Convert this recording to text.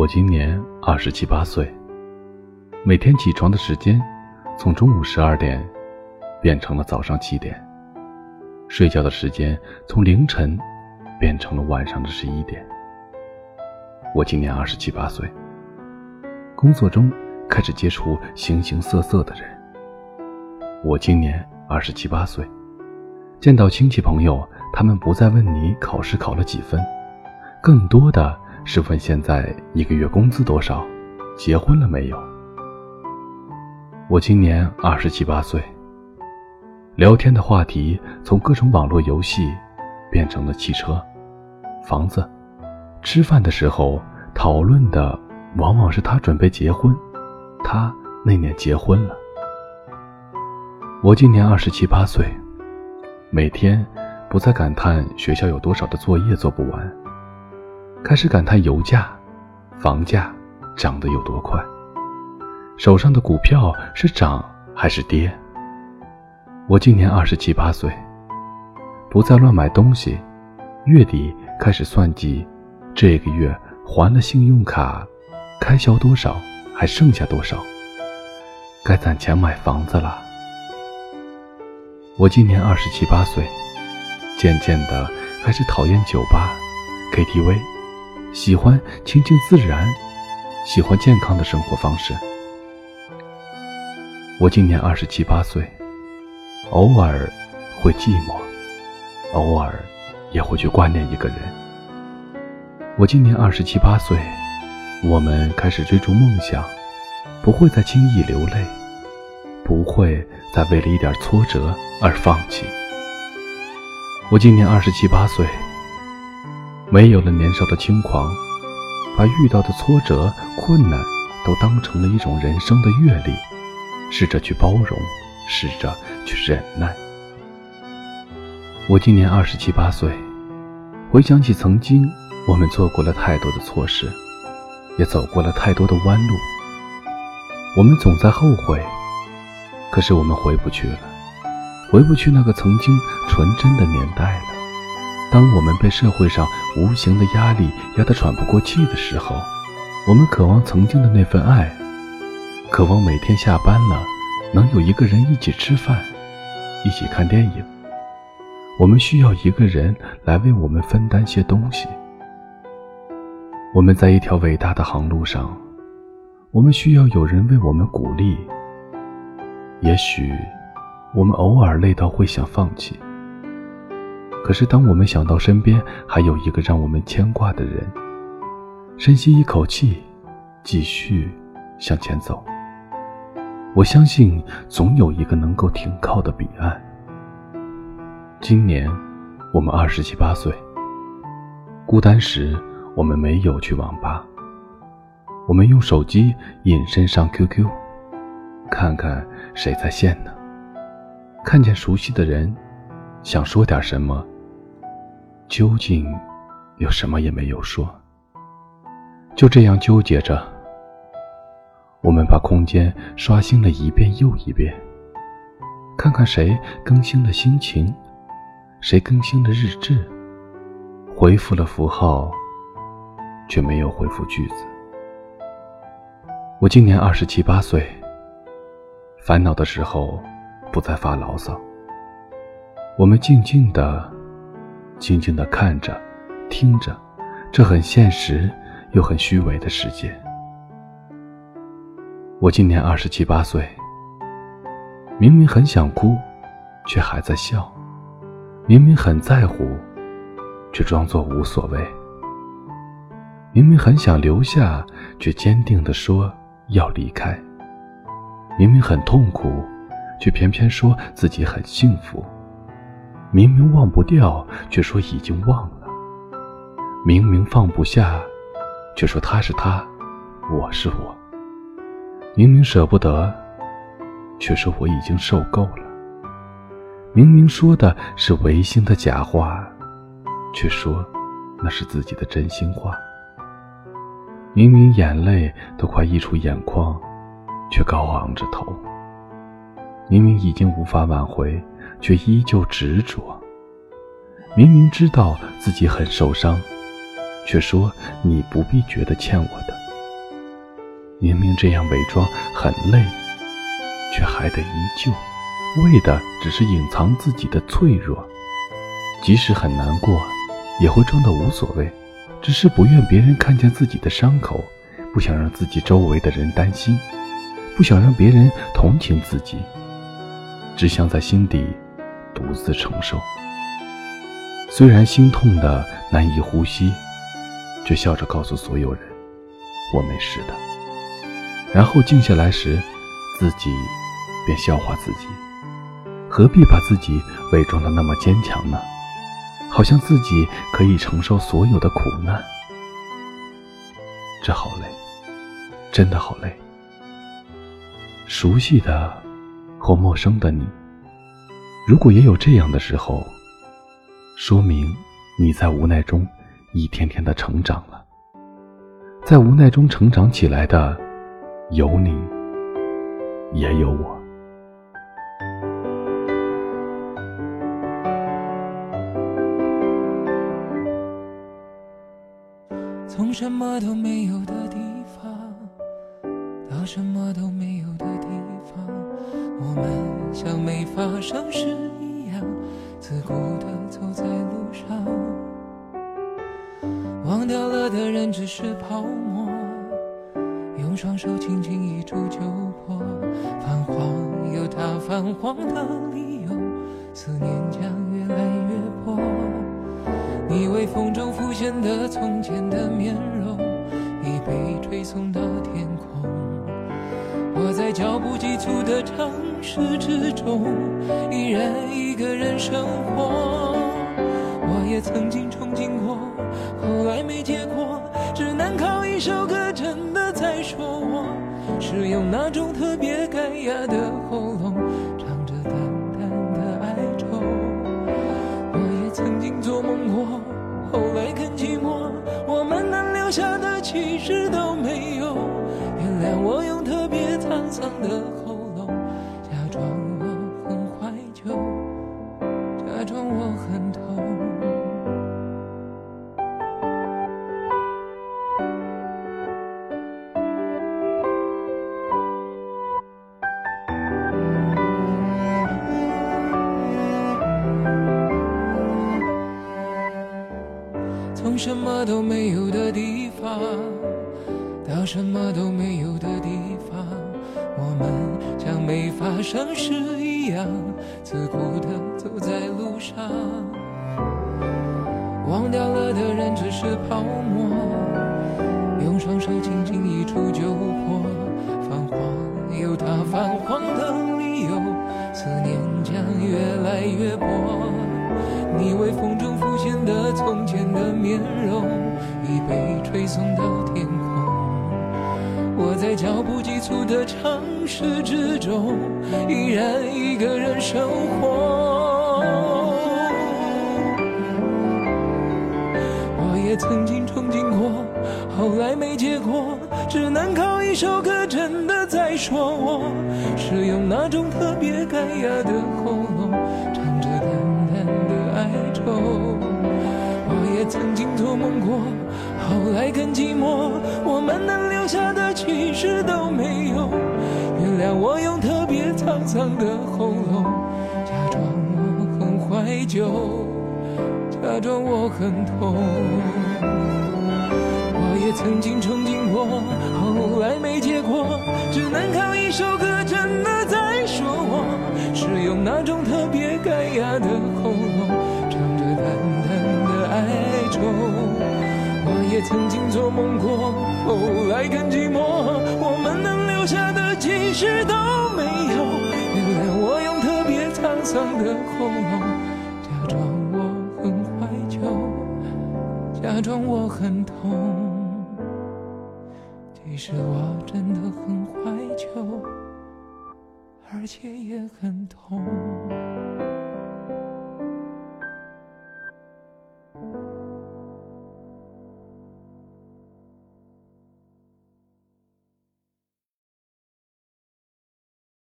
我今年27、28岁，每天起床的时间从中午12点变成了早上7点，睡觉的时间从凌晨变成了晚上的11点。我今年27、28岁，工作中开始接触形形色色的人。我今年27、28岁，见到亲戚朋友，他们不再问你考试考了几分，更多的是问现在1个月工资多少，结婚了没有。我今年27、28岁，聊天的话题从各种网络游戏变成了汽车、房子，吃饭的时候讨论的往往是他准备结婚，他那年结婚了。我今年27、28岁，每天不再感叹学校有多少的作业做不完，开始感叹油价、房价涨得有多快，手上的股票是涨还是跌。我今年27、28岁，不再乱买东西，月底开始算计这个月还了信用卡开销多少，还剩下多少，该攒钱买房子了。我今年27、28岁，渐渐的开始讨厌酒吧、KTV， 喜欢亲近自然，喜欢健康的生活方式。我今年27、28岁，偶尔会寂寞，偶尔也会去挂念一个人。我今年27、28岁，我们开始追逐梦想，不会再轻易流泪，不会再为了一点挫折而放弃。我今年27、28岁，没有了年少的轻狂，把遇到的挫折、困难都当成了一种人生的阅历，试着去包容，试着去忍耐。我今年27、28岁，回想起曾经我们做过了太多的错事，也走过了太多的弯路，我们总在后悔，可是我们回不去了，回不去那个曾经纯真的年代了。当我们被社会上无形的压力压得喘不过气的时候，我们渴望曾经的那份爱，渴望每天下班了能有一个人一起吃饭，一起看电影。我们需要一个人来为我们分担些东西。我们在一条伟大的航路上，我们需要有人为我们鼓励。也许我们偶尔累到会想放弃，可是当我们想到身边还有一个让我们牵挂的人，深吸一口气，继续向前走。我相信总有一个能够停靠的彼岸。今年我们27、28岁，孤单时我们没有去网吧，我们用手机隐身上 QQ， 看看谁在线呢，看见熟悉的人想说点什么，究竟有什么也没有说，就这样纠结着。我们把空间刷新了一遍又一遍，看看谁更新了心情，谁更新了日志，回复了符号，却没有回复句子。我今年27、28岁，烦恼的时候不再发牢骚，我们静静的看着、听着这很现实又很虚伪的世界。我今年27、28岁，明明很想哭，却还在笑，明明很在乎，却装作无所谓，明明很想留下，却坚定地说要离开，明明很痛苦，却偏偏说自己很幸福，明明忘不掉，却说已经忘了，明明放不下，却说他是他，我是我，明明舍不得，却说我已经受够了，明明说的是违心的假话，却说那是自己的真心话，明明眼泪都快溢出眼眶，却高昂着头，明明已经无法挽回，却依旧执着，明明知道自己很受伤，却说你不必觉得欠我的，明明这样伪装很累，却还得依旧，为的只是隐藏自己的脆弱。即使很难过，也会装得无所谓，只是不愿别人看见自己的伤口，不想让自己周围的人担心，不想让别人同情自己，只想在心底独自承受。虽然心痛得难以呼吸，却笑着告诉所有人，我没事的。然后静下来时，自己便笑话自己，何必把自己伪装得那么坚强呢？好像自己可以承受所有的苦难。这好累，真的好累。熟悉的或陌生的你，如果也有这样的时候，说明你在无奈中一天天的成长了。在无奈中成长起来的，有你也有我。从什么都没有的地方到什么都没有的地方，我们像没发生事一样，自顾地走在路上。忘掉了的人只是泡沫，用双手轻轻一触就破。泛黄有它泛黄的理由，思念将越来越薄。你微风中浮现的从前的面容，已被吹送到天空。我在脚步急促的城市之中，依然一个人生活。我也曾经憧憬过，后来没结果，只能靠一首歌真的在说我，是用那种特别干哑的喉咙唱着淡淡的哀愁。我也曾经做梦过，后来更寂寞，我们能留下的其实都没有。原谅我用特别沧桑的喉咙，假装我很怀旧，假装我很痛。从什么都没有的地方到什么都没有的地方，我们像没发生事一样，自顾地走在路上。忘掉了的人只是泡沫，用双手轻轻一触就破。泛黄有它泛黄的理由，思念将越来越薄。你微风中浮现的从前的面容，已被吹送到天空。我在脚步急促的城市之中，依然一个人生活。我也曾经憧憬过，后来没结果，只能靠一首歌真的在说我，是用那种特别干哑的喉咙唱着的我也曾经做梦过，后来更寂寞，我们能留下的其实都没有。原谅我用特别沧桑的喉咙，假装我很怀旧，假装我很痛。我也曾经憧憬过，后来没结果，只能靠一首歌真的在说我，是用那种特别干哑的喉咙淡淡的哀愁。我也曾经做梦过，后来更寂寞，我们能留下的其实都没有。原来我用特别沧桑的喉咙，假装我很怀旧，假装我很痛。其实我真的很怀旧，而且也很痛。